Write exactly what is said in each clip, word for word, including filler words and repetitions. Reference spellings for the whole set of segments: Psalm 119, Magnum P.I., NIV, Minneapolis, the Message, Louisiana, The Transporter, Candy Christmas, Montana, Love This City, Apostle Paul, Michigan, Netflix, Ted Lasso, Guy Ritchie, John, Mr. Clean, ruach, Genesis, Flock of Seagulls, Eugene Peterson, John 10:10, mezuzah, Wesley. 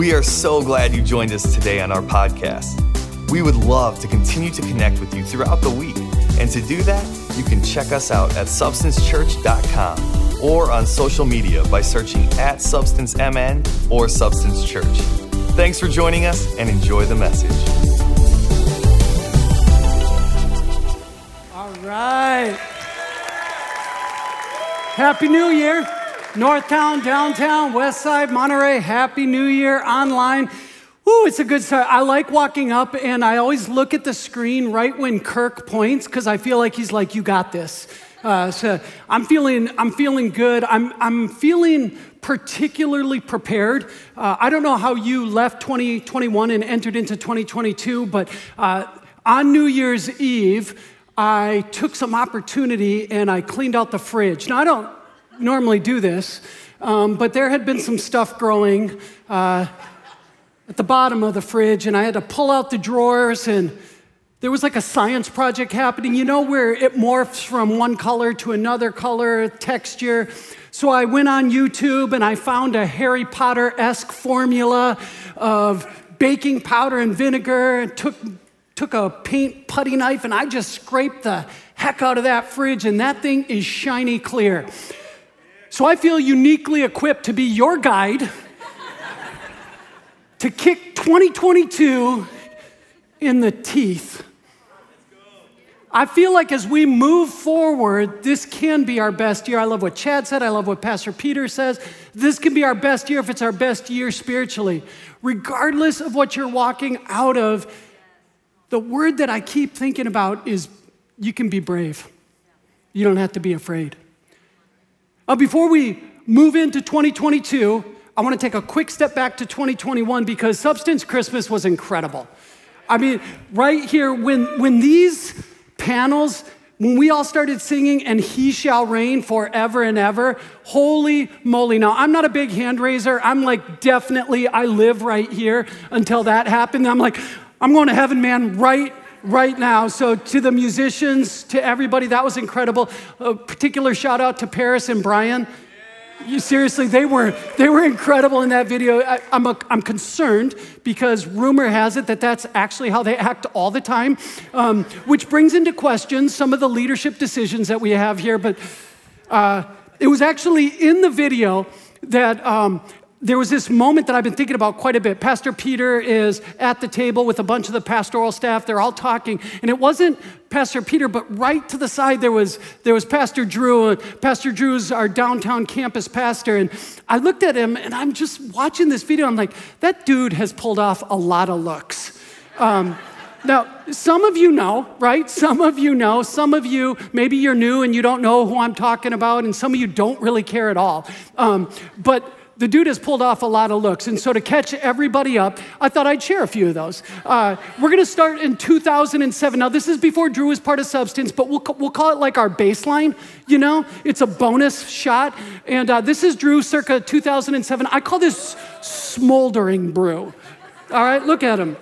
We are so glad you joined us today on our podcast. We would love to continue to connect with you throughout the week. And to do that, you can check us out at substance church dot com or on social media by searching at Substance M N or Substance Church. Thanks for joining us and enjoy the message. All right. Happy New Year. Northtown, downtown, west side, Monterey, Happy New Year online. Ooh, it's a good start. I like walking up, and I always look at the screen right when Kirk points because I feel like he's like, "You got this." Uh, so I'm feeling, I'm feeling good. I'm, I'm feeling particularly prepared. Uh, I don't know how you left twenty twenty-one and entered into twenty twenty-two, but uh, on New Year's Eve, I took some opportunity and I cleaned out the fridge. Now I don't normally do this, um, but there had been some stuff growing. Uh, at the bottom of the fridge, and I had to pull out the drawers, and there was like a science project happening, you know, where it morphs from one color to another color, texture. So I went on YouTube, and I found a Harry Potter-esque formula of baking powder and vinegar, and took, took a paint putty knife, and I just scraped the heck out of that fridge, and that thing is shiny clear. So I feel uniquely equipped to be your guide to kick twenty twenty-two in the teeth. I feel like as we move forward, this can be our best year. I love what Chad said. I love what Pastor Peter says. This can be our best year if it's our best year spiritually. Regardless of what you're walking out of, the word that I keep thinking about is you can be brave. You don't have to be afraid. Uh, before we move into twenty twenty-two, I want to take a quick step back to twenty twenty-one because Substance Christmas was incredible. I mean, right here, when, when these panels, when we all started singing, "And He Shall Reign Forever and Ever," holy moly. Now, I'm not a big hand raiser. I'm like, definitely, I live right here until that happened. I'm like, I'm going to heaven, man, right right now. So to the musicians, to everybody, that was incredible. A particular shout out to Paris and Brian. You, seriously, they were they were incredible in that video. I, I'm a, I'm concerned because rumor has it that that's actually how they act all the time, um, which brings into question some of the leadership decisions that we have here. But uh, it was actually in the video that um, there was this moment that I've been thinking about quite a bit. Pastor Peter is at the table with a bunch of the pastoral staff. They're all talking, and it wasn't Pastor Peter, but right to the side, there was there was Pastor Drew. Pastor Drew's our downtown campus pastor, and I looked at him, and I'm just watching this video. I'm like, that dude has pulled off a lot of looks. Um, now, some of you know, right? Some of you know. Some of you, maybe you're new, and you don't know who I'm talking about, and some of you don't really care at all. Um, but the dude has pulled off a lot of looks, and so to catch everybody up, I thought I'd share a few of those. Uh, we're going to start in two thousand seven. Now, this is before Drew was part of Substance, but we'll we'll call it like our baseline. You know, it's a bonus shot, and uh, this is Drew circa two thousand seven. I call this smoldering brew. All right, look at him.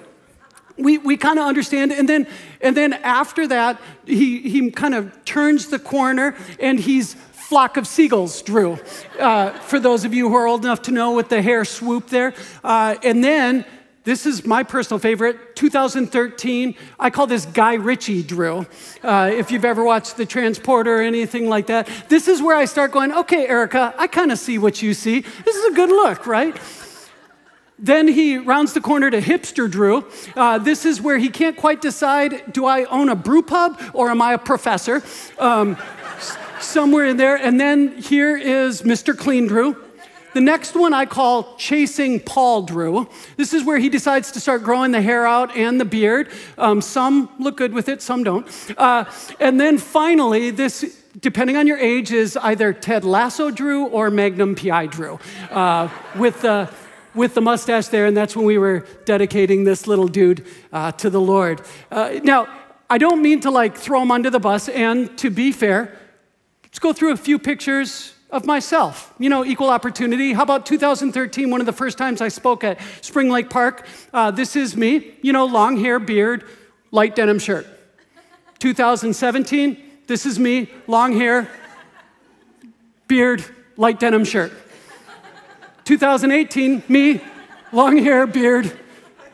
We we kind of understand, and then and then after that, he he kind of turns the corner, and he's Flock of Seagulls, Drew, uh, for those of you who are old enough to know with the hair swoop there. Uh, and then, this is my personal favorite, two thousand thirteen. I call this Guy Ritchie, Drew, uh, if you've ever watched The Transporter or anything like that. This is where I start going, okay, Erica, I kind of see what you see. This is a good look, right? Then he rounds the corner to hipster Drew. Uh, this is where he can't quite decide, do I own a brew pub or am I a professor? Um, somewhere in there. And then here is Mister Clean Drew. The next one I call Chasing Paul Drew. This is where he decides to start growing the hair out and the beard. Um, some look good with it, some don't. Uh, and then finally, this, depending on your age, is either Ted Lasso Drew or Magnum P I Drew uh, with the... Uh, with the mustache there, and that's when we were dedicating this little dude uh, to the Lord. Uh, now, I don't mean to, like, throw him under the bus, and to be fair, let's go through a few pictures of myself. You know, equal opportunity. How about two thousand thirteen, one of the first times I spoke at Spring Lake Park? Uh, this is me, you know, long hair, beard, light denim shirt. two thousand seventeen, this is me, long hair, beard, light denim shirt. two thousand eighteen, me, long hair, beard,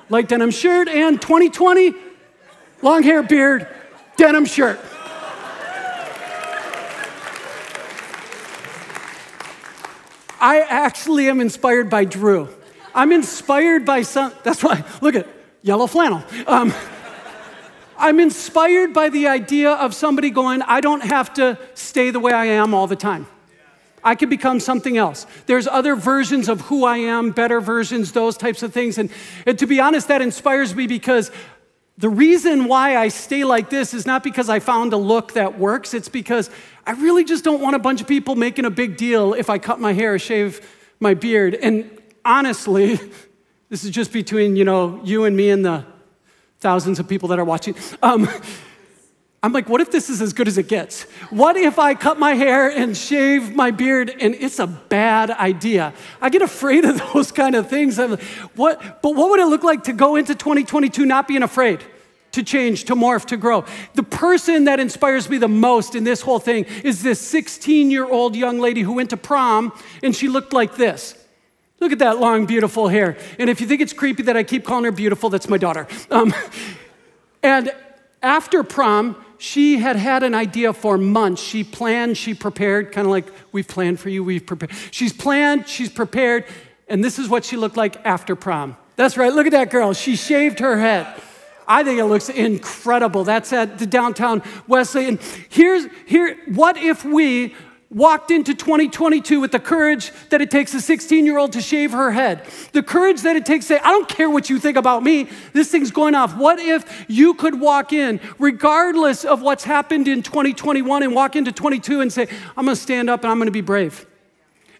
light denim shirt, and twenty twenty, long hair, beard, denim shirt. I actually am inspired by Drew. I'm inspired by some, that's why, look at, yellow flannel. Um, I'm inspired by the idea of somebody going, I don't have to stay the way I am all the time. I could become something else. There's other versions of who I am, better versions, those types of things. And, and to be honest, that inspires me because the reason why I stay like this is not because I found a look that works. It's because I really just don't want a bunch of people making a big deal if I cut my hair or shave my beard. And honestly, this is just between, you know, you and me and the thousands of people that are watching. Um, I'm like, what if this is as good as it gets? What if I cut my hair and shave my beard and it's a bad idea? I get afraid of those kind of things. I'm like, what? But what would it look like to go into twenty twenty-two not being afraid to change, to morph, to grow? The person that inspires me the most in this whole thing is this sixteen-year-old young lady who went to prom and she looked like this. Look at that long, beautiful hair. And if you think it's creepy that I keep calling her beautiful, that's my daughter. Um, and after prom, she had had an idea for months. She planned, she prepared, kind of like we've planned for you, we've prepared. She's planned, she's prepared, and this is what she looked like after prom. That's right, look at that girl. She shaved her head. I think it looks incredible. That's at the downtown Wesley. And here's, here, what if we walked into twenty twenty-two with the courage that it takes a sixteen-year-old to shave her head. The courage that it takes to say, I don't care what you think about me. This thing's going off. What if you could walk in, regardless of what's happened in twenty twenty-one, and walk into twenty-two and say, I'm going to stand up and I'm going to be brave.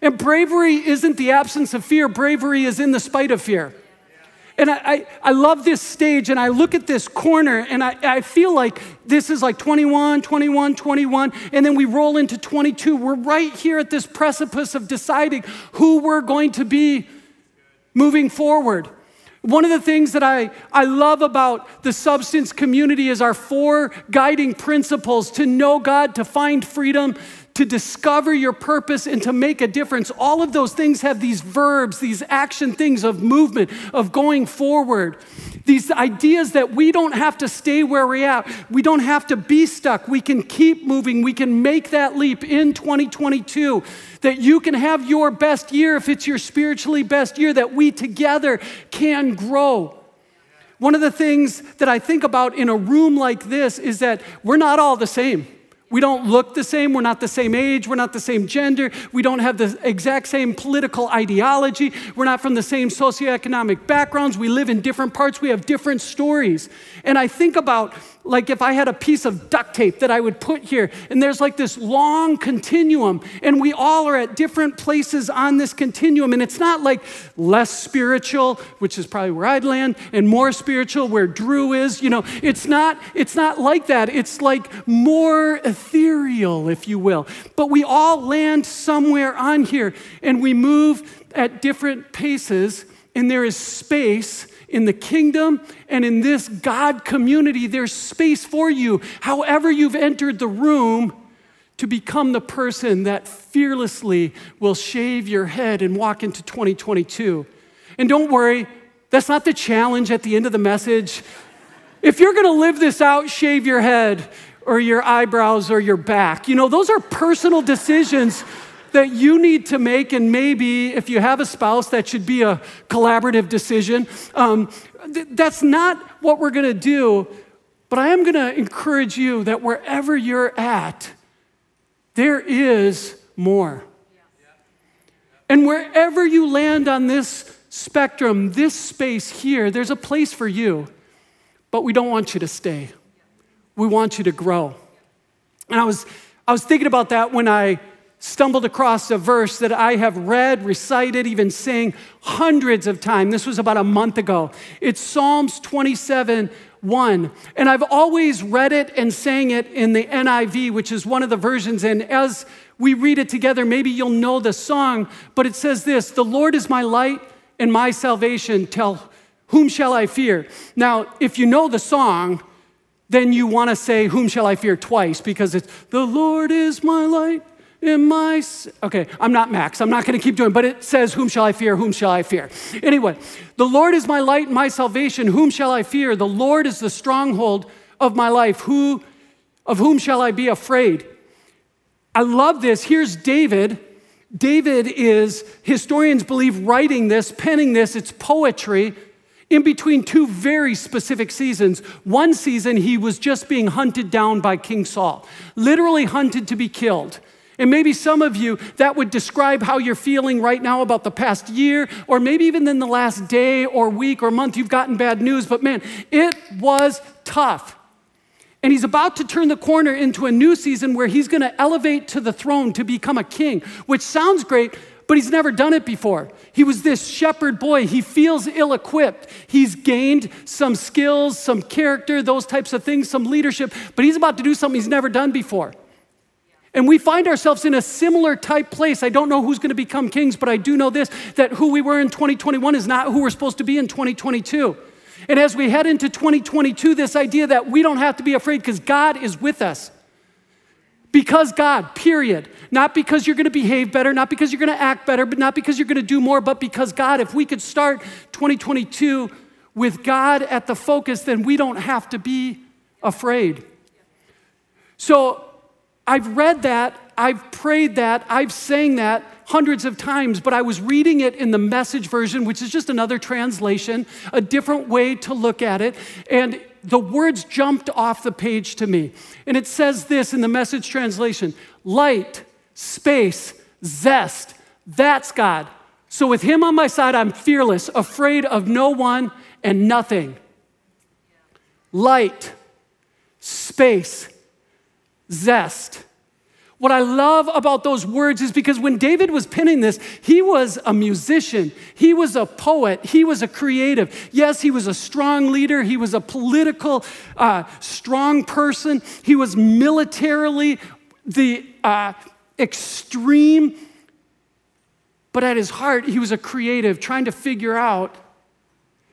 And bravery isn't the absence of fear. Bravery is in the spite of fear. And I, I, I love this stage, and I look at this corner, and I, I feel like this is like twenty-one, twenty-one, twenty-one, and then we roll into twenty-two. We're right here at this precipice of deciding who we're going to be moving forward. One of the things that I, I love about the Substance community is our four guiding principles: to know God, to find freedom, to discover your purpose, and to make a difference. All of those things have these verbs, these action things of movement, of going forward. These ideas that we don't have to stay where we're at. We don't have to be stuck. We can keep moving. We can make that leap in twenty twenty-two. That you can have your best year if it's your spiritually best year, that we together can grow. One of the things that I think about in a room like this is that we're not all the same. We don't look the same. We're not the same age. We're not the same gender. We don't have the exact same political ideology. We're not from the same socioeconomic backgrounds. We live in different parts. We have different stories. And I think about, like, if I had a piece of duct tape that I would put here, and there's like this long continuum, and we all are at different places on this continuum. And it's not like less spiritual, which is probably where I'd land, and more spiritual, where Drew is. You know, it's not, it's not like that. It's like more ethereal, if you will. But we all land somewhere on here, and we move at different paces, and there is space in the kingdom and in this God community. There's space for you, however you've entered the room, to become the person that fearlessly will shave your head and walk into twenty twenty-two. And don't worry, that's not the challenge at the end of the message. If you're going to live this out, shave your head or your eyebrows or your back. You know, those are personal decisions that you need to make, and maybe if you have a spouse, that should be a collaborative decision. Um, th- that's not what we're gonna do, but I am gonna encourage you that wherever you're at, there is more. And wherever you land on this spectrum, this space here, there's a place for you, but we don't want you to stay. We want you to grow. And I was, I was thinking about that when I stumbled across a verse that I have read, recited, even sang hundreds of times. This was about a month ago. It's Psalms twenty-seven one. And I've always read it and sang it in the N I V, which is one of the versions. And as we read it together, maybe you'll know the song, but it says this: the Lord is my light and my salvation. Tell whom shall I fear? Now, if you know the song, then you want to say, whom shall I fear, twice, because it's the Lord is my light Am I, okay, I'm not Max. I'm not going to keep doing, but it says, whom shall I fear? Whom shall I fear? Anyway, the Lord is my light and my salvation. Whom shall I fear? The Lord is the stronghold of my life. Who, of whom shall I be afraid? I love this. Here's David. David is, historians believe, writing this, penning this. It's poetry in between two very specific seasons. One season, he was just being hunted down by King Saul, literally hunted to be killed. And maybe some of you, that would describe how you're feeling right now about the past year, or maybe even in the last day or week or month, you've gotten bad news. But man, it was tough. And he's about to turn the corner into a new season where he's going to elevate to the throne to become a king, which sounds great, but he's never done it before. He was this shepherd boy. He feels ill-equipped. He's gained some skills, some character, those types of things, some leadership, but he's about to do something he's never done before. And we find ourselves in a similar type place. I don't know who's going to become kings, but I do know this, that who we were in twenty twenty-one is not who we're supposed to be in twenty twenty-two. And as we head into twenty twenty-two, this idea that we don't have to be afraid because God is with us. Because God, period. Not because you're going to behave better, not because you're going to act better, but not because you're going to do more, but because God. If we could start twenty twenty-two with God at the focus, then we don't have to be afraid. So I've read that, I've prayed that, I've sang that hundreds of times, but I was reading it in the Message version, which is just another translation, a different way to look at it, and the words jumped off the page to me. And it says this in the Message translation: light, space, zest, that's God. So with him on my side, I'm fearless, afraid of no one and nothing. Light, space, zest. What I love about those words is because when David was penning this, he was a musician, he was a poet, he was a creative. Yes, he was a strong leader, he was a political uh, strong person, he was militarily the uh, extreme, but at his heart, he was a creative trying to figure out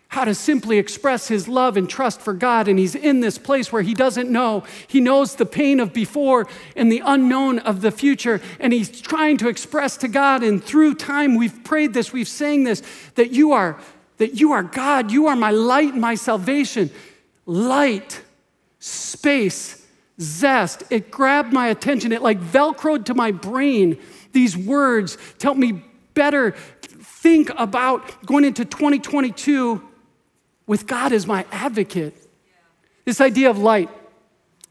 how to simply express his love and trust for God. And he's in this place where he doesn't know. He knows the pain of before and the unknown of the future. And he's trying to express to God. And through time, we've prayed this, we've sang this, that you are, that you are God. You are my light, my salvation. Light, space, zest. It grabbed my attention. It like Velcroed to my brain. These words to help me better think about going into twenty twenty-two with God as my advocate. Yeah. This idea of light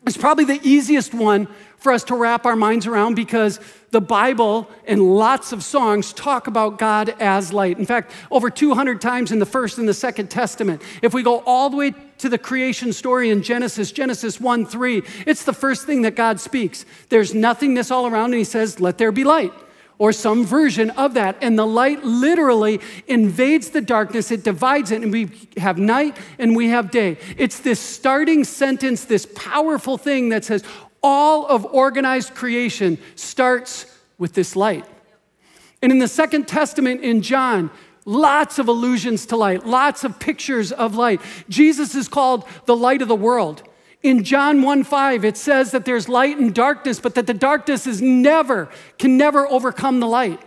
is probably the easiest one for us to wrap our minds around because the Bible and lots of songs talk about God as light. In fact, over two hundred times in the First and the Second Testament. If we go all the way to the creation story in Genesis, Genesis one three, it's the first thing that God speaks. There's nothingness all around, and he says, let there be light, or some version of that. And the light literally invades the darkness. It divides it, and we have night and we have day. It's this starting sentence, this powerful thing that says all of organized creation starts with this light. And in the Second Testament in John, lots of allusions to light, lots of pictures of light. Jesus is called the light of the world. In John one five, it says that there's light and darkness, but that the darkness is never, can never overcome the light.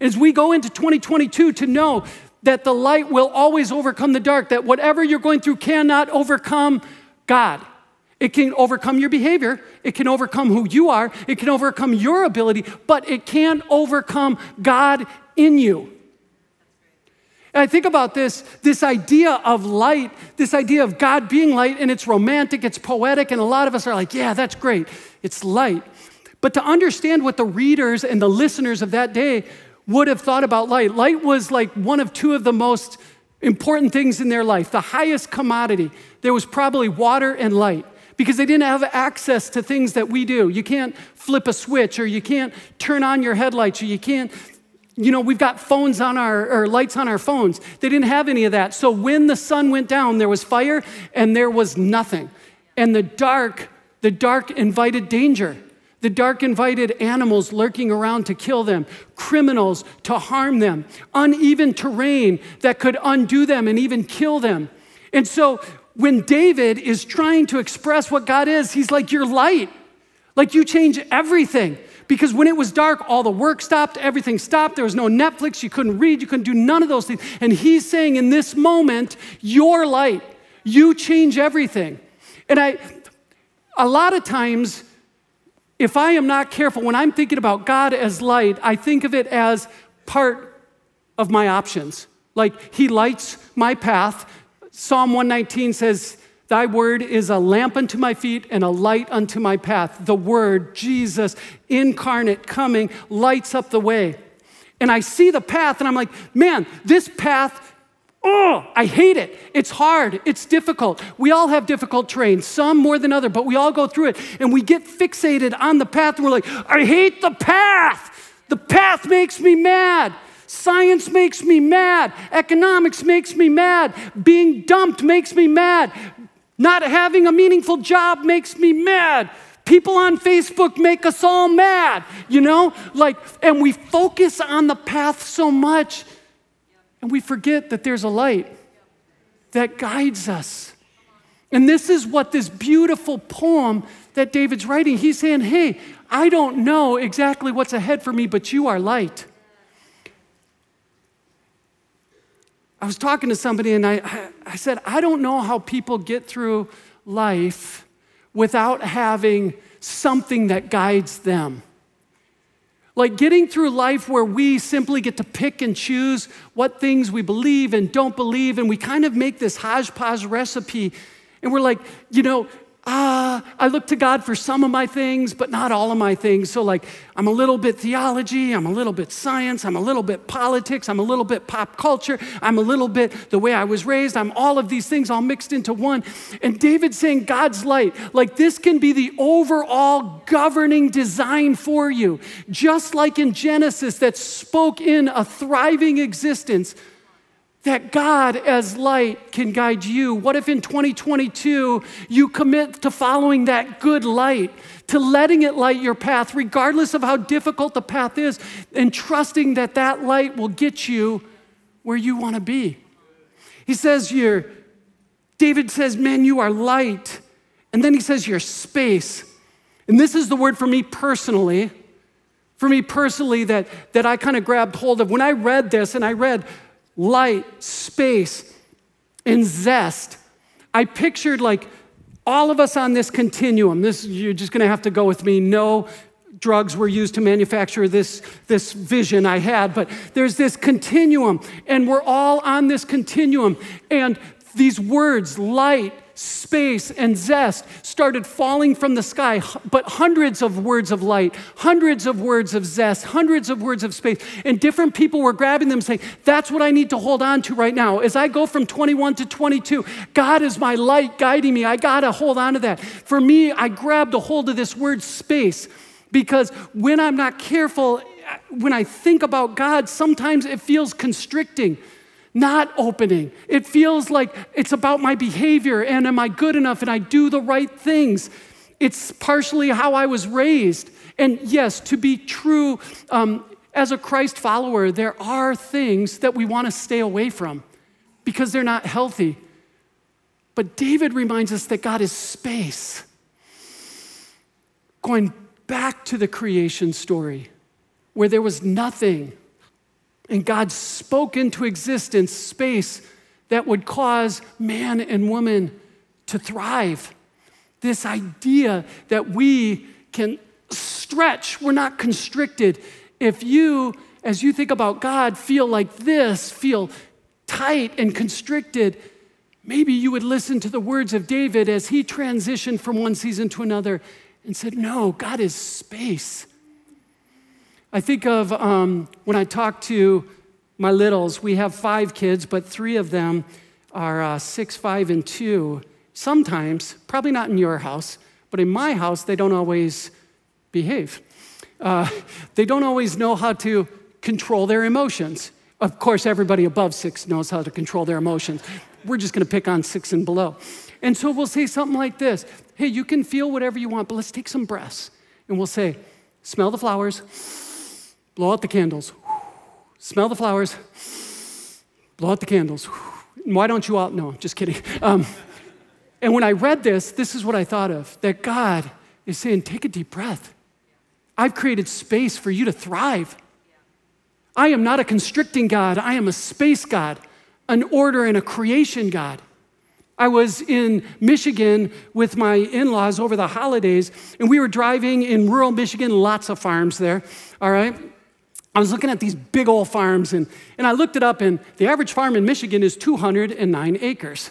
As we go into twenty twenty-two, to know that the light will always overcome the dark, that whatever you're going through cannot overcome God. It can overcome your behavior. It can overcome who you are. It can overcome your ability, but it can't overcome God in you. And I think about this, this idea of light, this idea of God being light, and it's romantic, it's poetic, and a lot of us are like, yeah, that's great, it's light. But to understand what the readers and the listeners of that day would have thought about light, light was like one of two of the most important things in their life, the highest commodity. There was probably water and light, because they didn't have access to things that we do. You can't flip a switch, or you can't turn on your headlights, or you can't, you know, we've got phones on our, or lights on our phones. They didn't have any of that. So when the sun went down, there was fire and there was nothing. And the dark, the dark invited danger. The dark invited animals lurking around to kill them, criminals to harm them, uneven terrain that could undo them and even kill them. And so when David is trying to express what God is, he's like, you're light. Like you change everything. Because when it was dark, all the work stopped, everything stopped. There was no Netflix. You couldn't read. You couldn't do none of those things. And he's saying in this moment, your light, you change everything. And I, a lot of times, if I am not careful, when I'm thinking about God as light, I think of it as part of my options. Like, he lights my path. Psalm one nineteen says, thy word is a lamp unto my feet and a light unto my path. The word, Jesus, incarnate, coming, lights up the way. And I see the path and I'm like, man, this path, oh, I hate it. It's hard. It's difficult. We all have difficult terrain, some more than others, but we all go through it. And we get fixated on the path and we're like, I hate the path. The path makes me mad. Science makes me mad. Economics makes me mad. Being dumped makes me mad. Not having a meaningful job makes me mad. People on Facebook make us all mad, you know? Like, and we focus on the path so much, and we forget that there's a light that guides us. And this is what this beautiful poem that David's writing, he's saying, hey, I don't know exactly what's ahead for me, but you are light. I was talking to somebody and I, I said, I don't know how people get through life without having something that guides them. Like getting through life where we simply get to pick and choose what things we believe and don't believe, and we kind of make this hodgepodge recipe, and we're like, you know, ah, I look to God for some of my things, but not all of my things. So like, I'm a little bit theology, I'm a little bit science, I'm a little bit politics, I'm a little bit pop culture, I'm a little bit the way I was raised, I'm all of these things all mixed into one. And David's saying God's light, like this can be the overall governing design for you. Just like in Genesis that spoke in a thriving existence, that God as light can guide you. What if in twenty twenty-two you commit to following that good light, to letting it light your path, regardless of how difficult the path is, and trusting that that light will get you where you want to be? He says, you're, David says, man, you are light. And then he says, your space. And this is the word for me personally, for me personally that, that I kind of grabbed hold of. When I read this and I read, light, space, and zest. I pictured like all of us on this continuum. This, you're just gonna have to go with me. No drugs were used to manufacture this, this vision I had, but there's this continuum, and we're all on this continuum. And these words, light, space, and zest, started falling from the sky, but hundreds of words of light, hundreds of words of zest, hundreds of words of space, and different people were grabbing them saying, that's what I need to hold on to right now. As I go from twenty-one to twenty-two, God is my light guiding me. I gotta hold on to that. For me, I grabbed a hold of this word space, because when I'm not careful, when I think about God, sometimes it feels constricting. Not opening. It feels like it's about my behavior and am I good enough and I do the right things. It's partially how I was raised. And yes, to be true, um, as a Christ follower, there are things that we want to stay away from because they're not healthy. But David reminds us that God is space. Going back to the creation story where there was nothing, and God spoke into existence space that would cause man and woman to thrive. This idea that we can stretch, we're not constricted. If you, as you think about God, feel like this, feel tight and constricted, maybe you would listen to the words of David as he transitioned from one season to another and said, no, God is space. I think of um, when I talk to my littles, we have five kids, but three of them are uh, six, five, and two. Sometimes, probably not in your house, but in my house, they don't always behave. Uh, they don't always know how to control their emotions. Of course, everybody above six knows how to control their emotions. We're just gonna pick on six and below. And so we'll say something like this, hey, you can feel whatever you want, but let's take some breaths. And we'll say, smell the flowers, blow out the candles. Smell the flowers. Blow out the candles. Why don't you all? No, just kidding. Um, and when I read this, this is what I thought of, that God is saying, take a deep breath. I've created space for you to thrive. I am not a constricting God. I am a space God, an order and a creation God. I was in Michigan with my in-laws over the holidays, and we were driving in rural Michigan, lots of farms there, all right? I was looking at these big old farms, and, and I looked it up, and the average farm in Michigan is two hundred nine acres.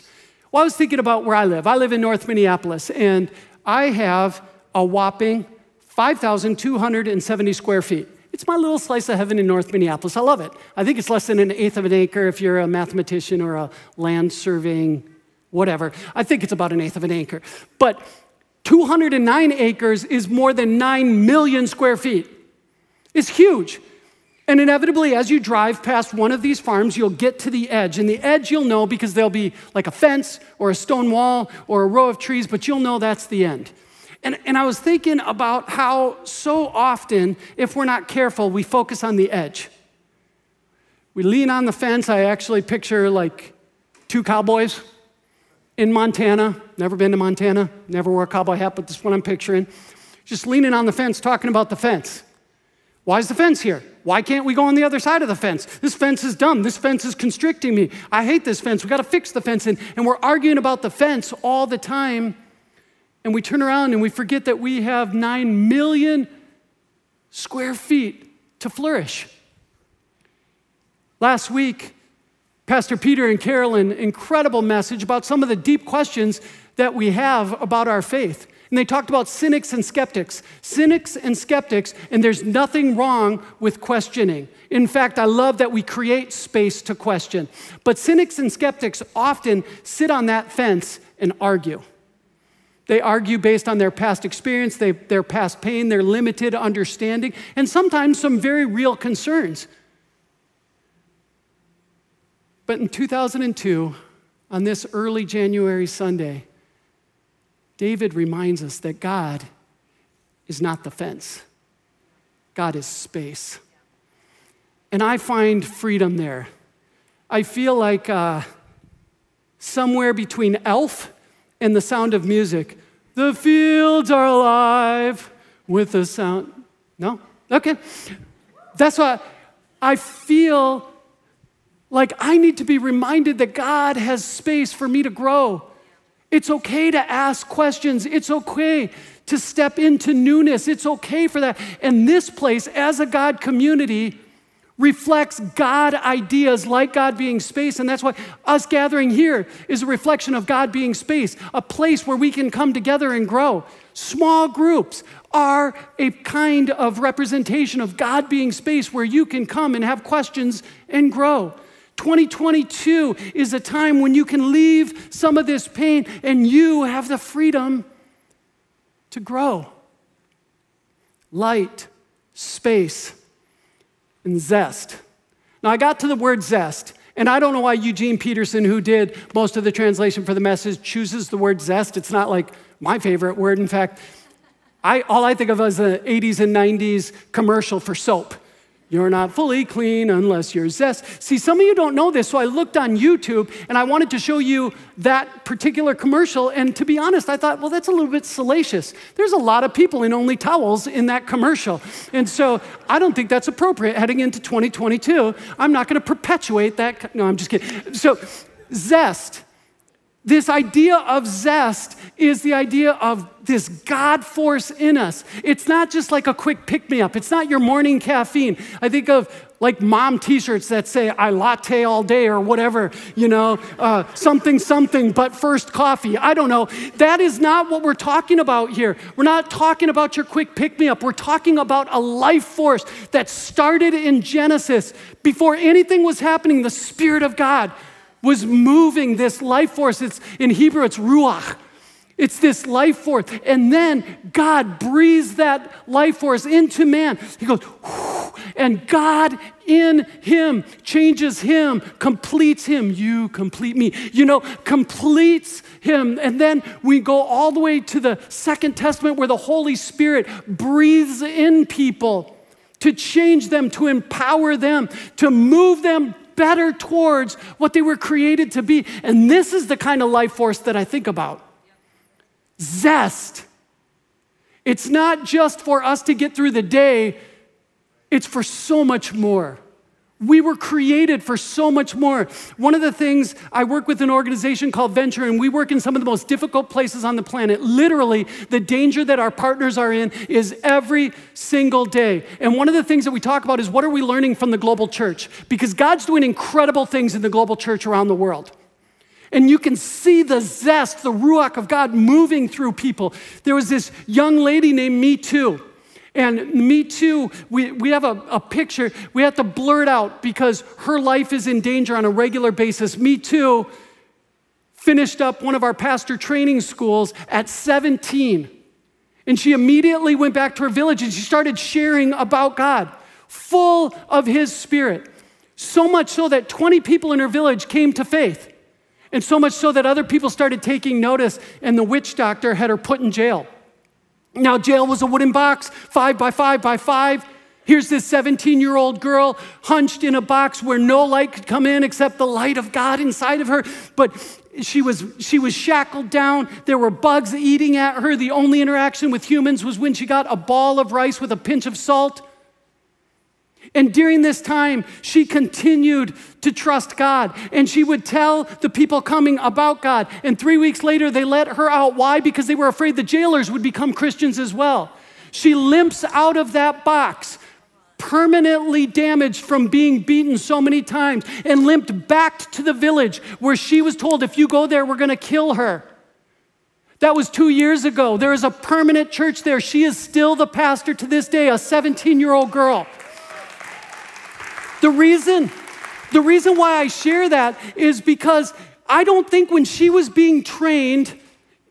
Well, I was thinking about where I live. I live in North Minneapolis, and I have a whopping five thousand two hundred seventy square feet. It's my little slice of heaven in North Minneapolis. I love it. I think it's less than an eighth of an acre if you're a mathematician or a land surveying, whatever. I think it's about an eighth of an acre. But two hundred nine acres is more than nine million square feet. It's huge. And inevitably, as you drive past one of these farms, you'll get to the edge. And the edge you'll know because there'll be like a fence or a stone wall or a row of trees, but you'll know that's the end. And, and I was thinking about how so often, if we're not careful, we focus on the edge. We lean on the fence. I actually picture like two cowboys in Montana. Never been to Montana. Never wore a cowboy hat, but this is what I'm picturing. Just leaning on the fence, talking about the fence. Why is the fence here? Why can't we go on the other side of the fence? This fence is dumb. This fence is constricting me. I hate this fence. We got to fix the fence. And, and we're arguing about the fence all the time. And we turn around and we forget that we have nine million square feet to flourish. Last week, Pastor Peter and Carolyn, incredible message about some of the deep questions that we have about our faith. And they talked about cynics and skeptics. Cynics and skeptics, and there's nothing wrong with questioning. In fact, I love that we create space to question. But cynics and skeptics often sit on that fence and argue. They argue based on their past experience, they, their past pain, their limited understanding, and sometimes some very real concerns. But in two thousand two, on this early January Sunday, David reminds us that God is not the fence. God is space. And I find freedom there. I feel like uh, somewhere between Elf and The Sound of Music. The fields are alive with the sound. No? Okay. That's why I feel like I need to be reminded that God has space for me to grow. It's okay to ask questions. It's okay to step into newness. It's okay for that. And this place, as a God community, reflects God ideas like God being space. And that's why us gathering here is a reflection of God being space, a place where we can come together and grow. Small groups are a kind of representation of God being space where you can come and have questions and grow. twenty twenty-two is a time when you can leave some of this pain and you have the freedom to grow. Light, space, and zest. Now, I got to the word zest, and I don't know why Eugene Peterson, who did most of the translation for The Message, chooses the word zest. It's not like my favorite word. In fact, I, all I think of is the eighties and nineties commercial for soap. You're not fully clean unless you're zest. See, some of you don't know this, so I looked on YouTube, and I wanted to show you that particular commercial, and to be honest, I thought, well, that's a little bit salacious. There's a lot of people in only towels in that commercial, and so I don't think that's appropriate heading into twenty twenty-two. I'm not going to perpetuate that. No, I'm just kidding. So zest, this idea of zest is the idea of this God force in us. It's not just like a quick pick-me-up. It's not your morning caffeine. I think of like mom t-shirts that say, I latte all day or whatever, you know, uh, something, something, but first coffee. I don't know. That is not what we're talking about here. We're not talking about your quick pick-me-up. We're talking about a life force that started in Genesis. Before anything was happening, the Spirit of God was moving this life force. It's in Hebrew, it's ruach. It's this life force. And then God breathes that life force into man. He goes, and God in him changes him, completes him. You complete me. You know, completes him. And then we go all the way to the Second Testament where the Holy Spirit breathes in people to change them, to empower them, to move them better towards what they were created to be. And this is the kind of life force that I think about. Zest. It's not just for us to get through the day. It's for so much more. We were created for so much more. One of the things, I work with an organization called Venture, and we work in some of the most difficult places on the planet. Literally, the danger that our partners are in is every single day. And one of the things that we talk about is, what are we learning from the global church? Because God's doing incredible things in the global church around the world. And you can see the zest, the ruach of God moving through people. There was this young lady named Me Too. And Me Too, we, we have a, a picture. We have to blur it out because her life is in danger on a regular basis. Me Too finished up one of our pastor training schools at seventeen. And she immediately went back to her village and she started sharing about God, full of His Spirit. So much so that twenty people in her village came to faith. And so much so that other people started taking notice, and the witch doctor had her put in jail. Now, jail was a wooden box, five by five by five. Here's this seventeen-year-old girl hunched in a box where no light could come in except the light of God inside of her. But she was, she was shackled down. There were bugs eating at her. The only interaction with humans was when she got a ball of rice with a pinch of salt. And during this time, she continued to trust God. And she would tell the people coming about God. And three weeks later, they let her out. Why? Because they were afraid the jailers would become Christians as well. She limps out of that box, permanently damaged from being beaten so many times, and limped back to the village where she was told, if you go there, we're going to kill her. That was two years ago. There is a permanent church there. She is still the pastor to this day, a seventeen-year-old girl. The reason, the reason why I share that is because I don't think when she was being trained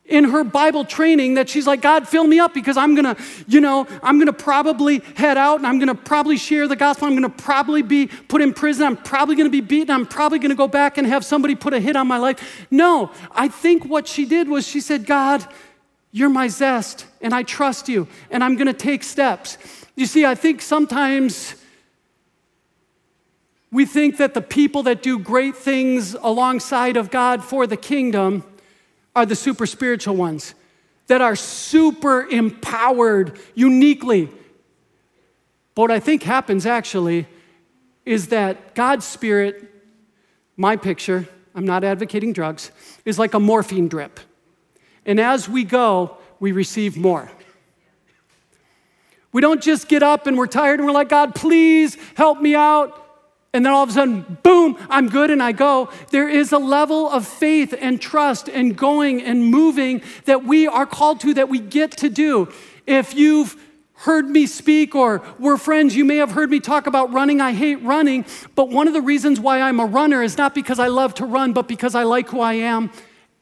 in her Bible training that she's like, God, fill me up because I'm going to, you know, I'm going to probably head out and I'm going to probably share the gospel. I'm going to probably be put in prison. I'm probably going to be beaten. I'm probably going to go back and have somebody put a hit on my life. No, I think what she did was she said, God, you're my zest and I trust you and I'm going to take steps. You see, I think sometimes we think that the people that do great things alongside of God for the kingdom are the super spiritual ones that are super empowered uniquely. But what I think happens actually is that God's Spirit, my picture, I'm not advocating drugs, is like a morphine drip. And as we go, we receive more. We don't just get up and we're tired and we're like, God, please help me out. And then all of a sudden, boom, I'm good and I go. There is a level of faith and trust and going and moving that we are called to, that we get to do. If you've heard me speak or we're friends, you may have heard me talk about running. I hate running, but one of the reasons why I'm a runner is not because I love to run, but because I like who I am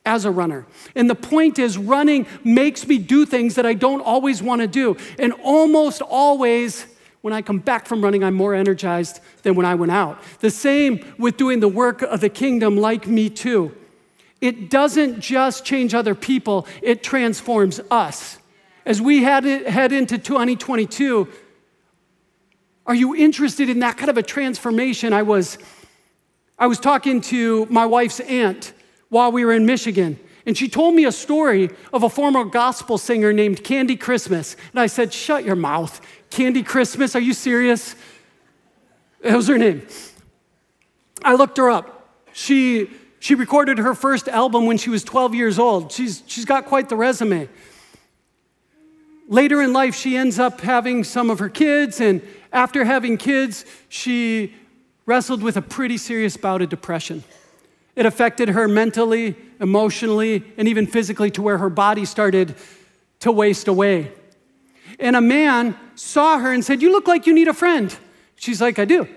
as a runner. And the point is, running makes me do things that I don't always want to do. And almost always, when I come back from running, I'm more energized than when I went out. The same with doing the work of the kingdom like Me Too. It doesn't just change other people, it transforms us. As we head, head into twenty twenty-two, are you interested in that kind of a transformation? I was, I was talking to my wife's aunt while we were in Michigan, and she told me a story of a former gospel singer named Candy Christmas. And I said, shut your mouth. Candy Christmas, are you serious? That was her name. I looked her up. She, she recorded her first album when she was twelve years old. She's, she's got quite the resume. Later in life, she ends up having some of her kids. And after having kids, she wrestled with a pretty serious bout of depression. It affected her mentally, emotionally, and even physically to where her body started to waste away. And a man saw her and said, you look like you need a friend. She's like, I do. And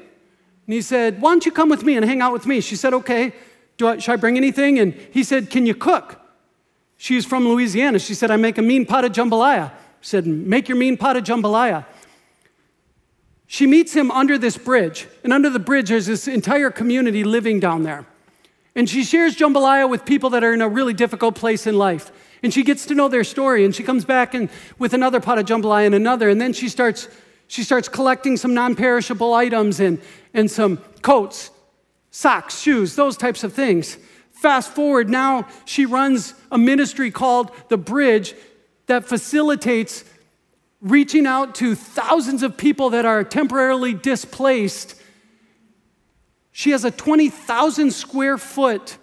he said, why don't you come with me and hang out with me? She said, okay, do I, should I bring anything? And he said, can you cook? She's from Louisiana. She said, I make a mean pot of jambalaya. He said, make your mean pot of jambalaya. She meets him under this bridge. And under the bridge, there's this entire community living down there. And she shares jambalaya with people that are in a really difficult place in life. And she gets to know their story, and she comes back and with another pot of jambalaya and another, and then she starts, she starts collecting some non-perishable items and, and some coats, socks, shoes, those types of things. Fast forward, now she runs a ministry called The Bridge that facilitates reaching out to thousands of people that are temporarily displaced. She has a twenty thousand square foot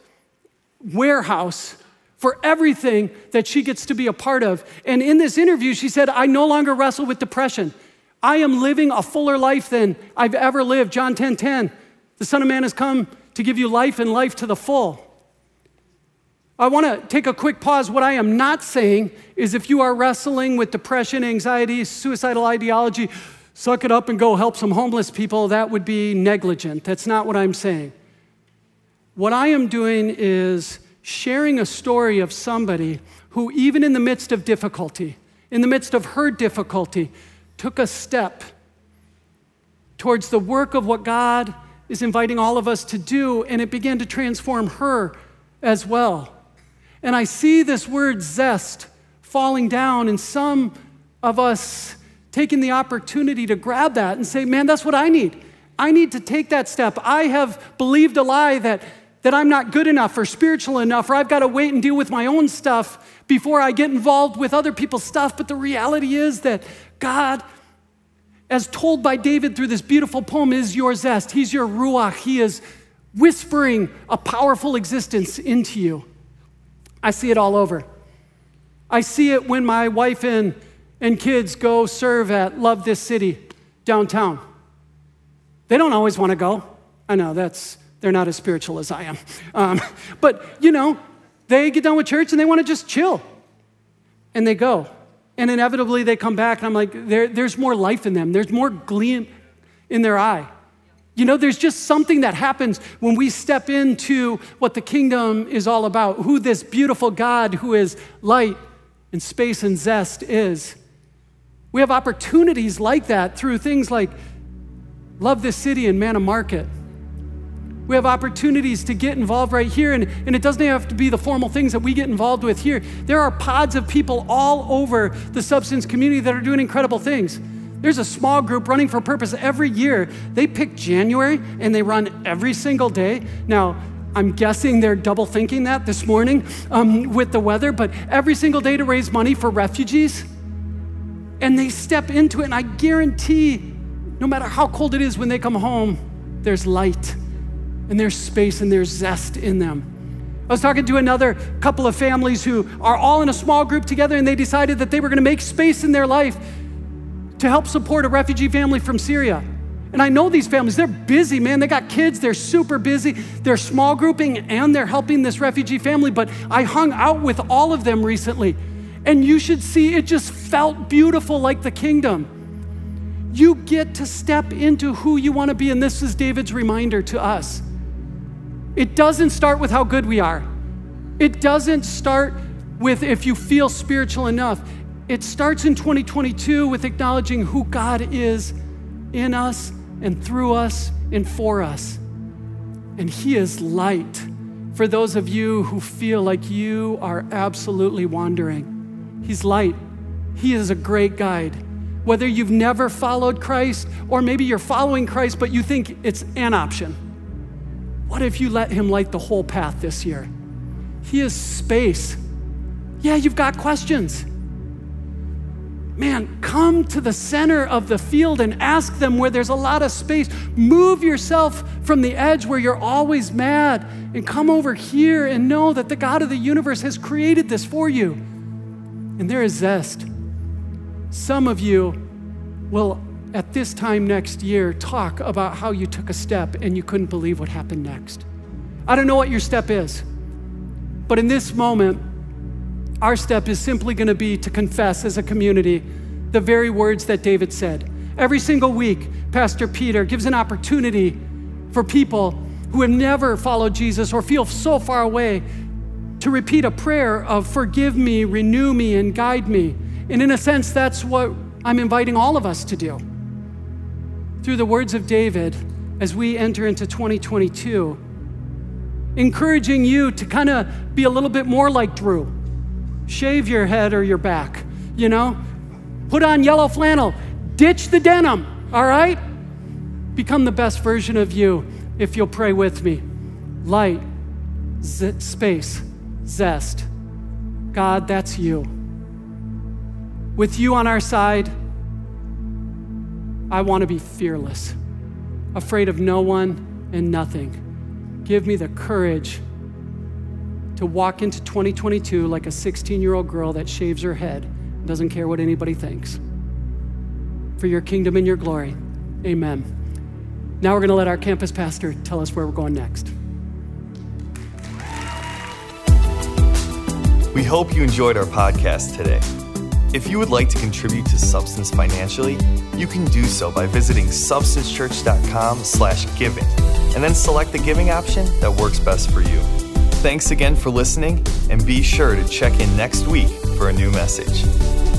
warehouse for everything that she gets to be a part of. And in this interview, she said, I no longer wrestle with depression. I am living a fuller life than I've ever lived. John ten ten, the Son of Man has come to give you life and life to the full. I want to take a quick pause. What I am not saying is if you are wrestling with depression, anxiety, suicidal ideology, suck it up and go help some homeless people. That would be negligent. That's not what I'm saying. What I am doing is sharing a story of somebody who, even in the midst of difficulty, in the midst of her difficulty, took a step towards the work of what God is inviting all of us to do, and it began to transform her as well. And I see this word zest falling down, and some of us taking the opportunity to grab that and say, man, that's what I need. I need to take that step. I have believed a lie that, that I'm not good enough or spiritual enough, or I've got to wait and deal with my own stuff before I get involved with other people's stuff. But the reality is that God, as told by David through this beautiful poem, is your zest. He's your ruach. He is whispering a powerful existence into you. I see it all over. I see it when my wife and, and kids go serve at Love This City downtown. They don't always want to go. I know, that's they're not as spiritual as I am. Um, but, you know, they get done with church and they want to just chill. And they go. And inevitably they come back and I'm like, there, there's more life in them. There's more glee in, in their eye. You know, there's just something that happens when we step into what the kingdom is all about, who this beautiful God who is light and space and zest is. We have opportunities like that through things like Love This City and Man of Market. We have opportunities to get involved right here, and, and it doesn't have to be the formal things that we get involved with here. There are pods of people all over the Substance community that are doing incredible things. There's a small group running for purpose every year. They pick January, and they run every single day. Now, I'm guessing they're double thinking that this morning um, with the weather, but every single day to raise money for refugees. And they step into it, and I guarantee, no matter how cold it is when they come home, there's light. And there's space and there's zest in them. I was talking to another couple of families who are all in a small group together, and they decided that they were going to make space in their life to help support a refugee family from Syria. And I know these families, they're busy, man. They got kids, they're super busy. They're small grouping and they're helping this refugee family, but I hung out with all of them recently. And you should see, it just felt beautiful, like the kingdom. You get to step into who you want to be, and this is David's reminder to us. It doesn't start with how good we are. It doesn't start with if you feel spiritual enough. It starts in twenty twenty-two with acknowledging who God is in us and through us and for us. And He is light for those of you who feel like you are absolutely wandering. He's light. He is a great guide. Whether you've never followed Christ or maybe you're following Christ, but you think it's an option. What if you let Him light the whole path this year? He is space. Yeah, you've got questions. Man, come to the center of the field and ask them where there's a lot of space. Move yourself from the edge where you're always mad and come over here and know that the God of the universe has created this for you. And there is zest. Some of you will at this time next year, talk about how you took a step and you couldn't believe what happened next. I don't know what your step is, but in this moment, our step is simply going to be to confess as a community the very words that David said. Every single week, Pastor Peter gives an opportunity for people who have never followed Jesus or feel so far away to repeat a prayer of forgive me, renew me, and guide me. And in a sense, that's what I'm inviting all of us to do. Through the words of David as we enter into twenty twenty-two, encouraging you to kind of be a little bit more like Drew. Shave your head or your back, you know? Put on yellow flannel, ditch the denim, all right? Become the best version of you if you'll pray with me. Light, z- space, zest. God, that's you. With you on our side, I want to be fearless, afraid of no one and nothing. Give me the courage to walk into twenty twenty-two like a sixteen-year-old girl that shaves her head and doesn't care what anybody thinks. For your kingdom and your glory, amen. Now we're going to let our campus pastor tell us where we're going next. We hope you enjoyed our podcast today. If you would like to contribute to Substance financially, you can do so by visiting substance church dot com slash giving and then select the giving option that works best for you. Thanks again for listening, and be sure to check in next week for a new message.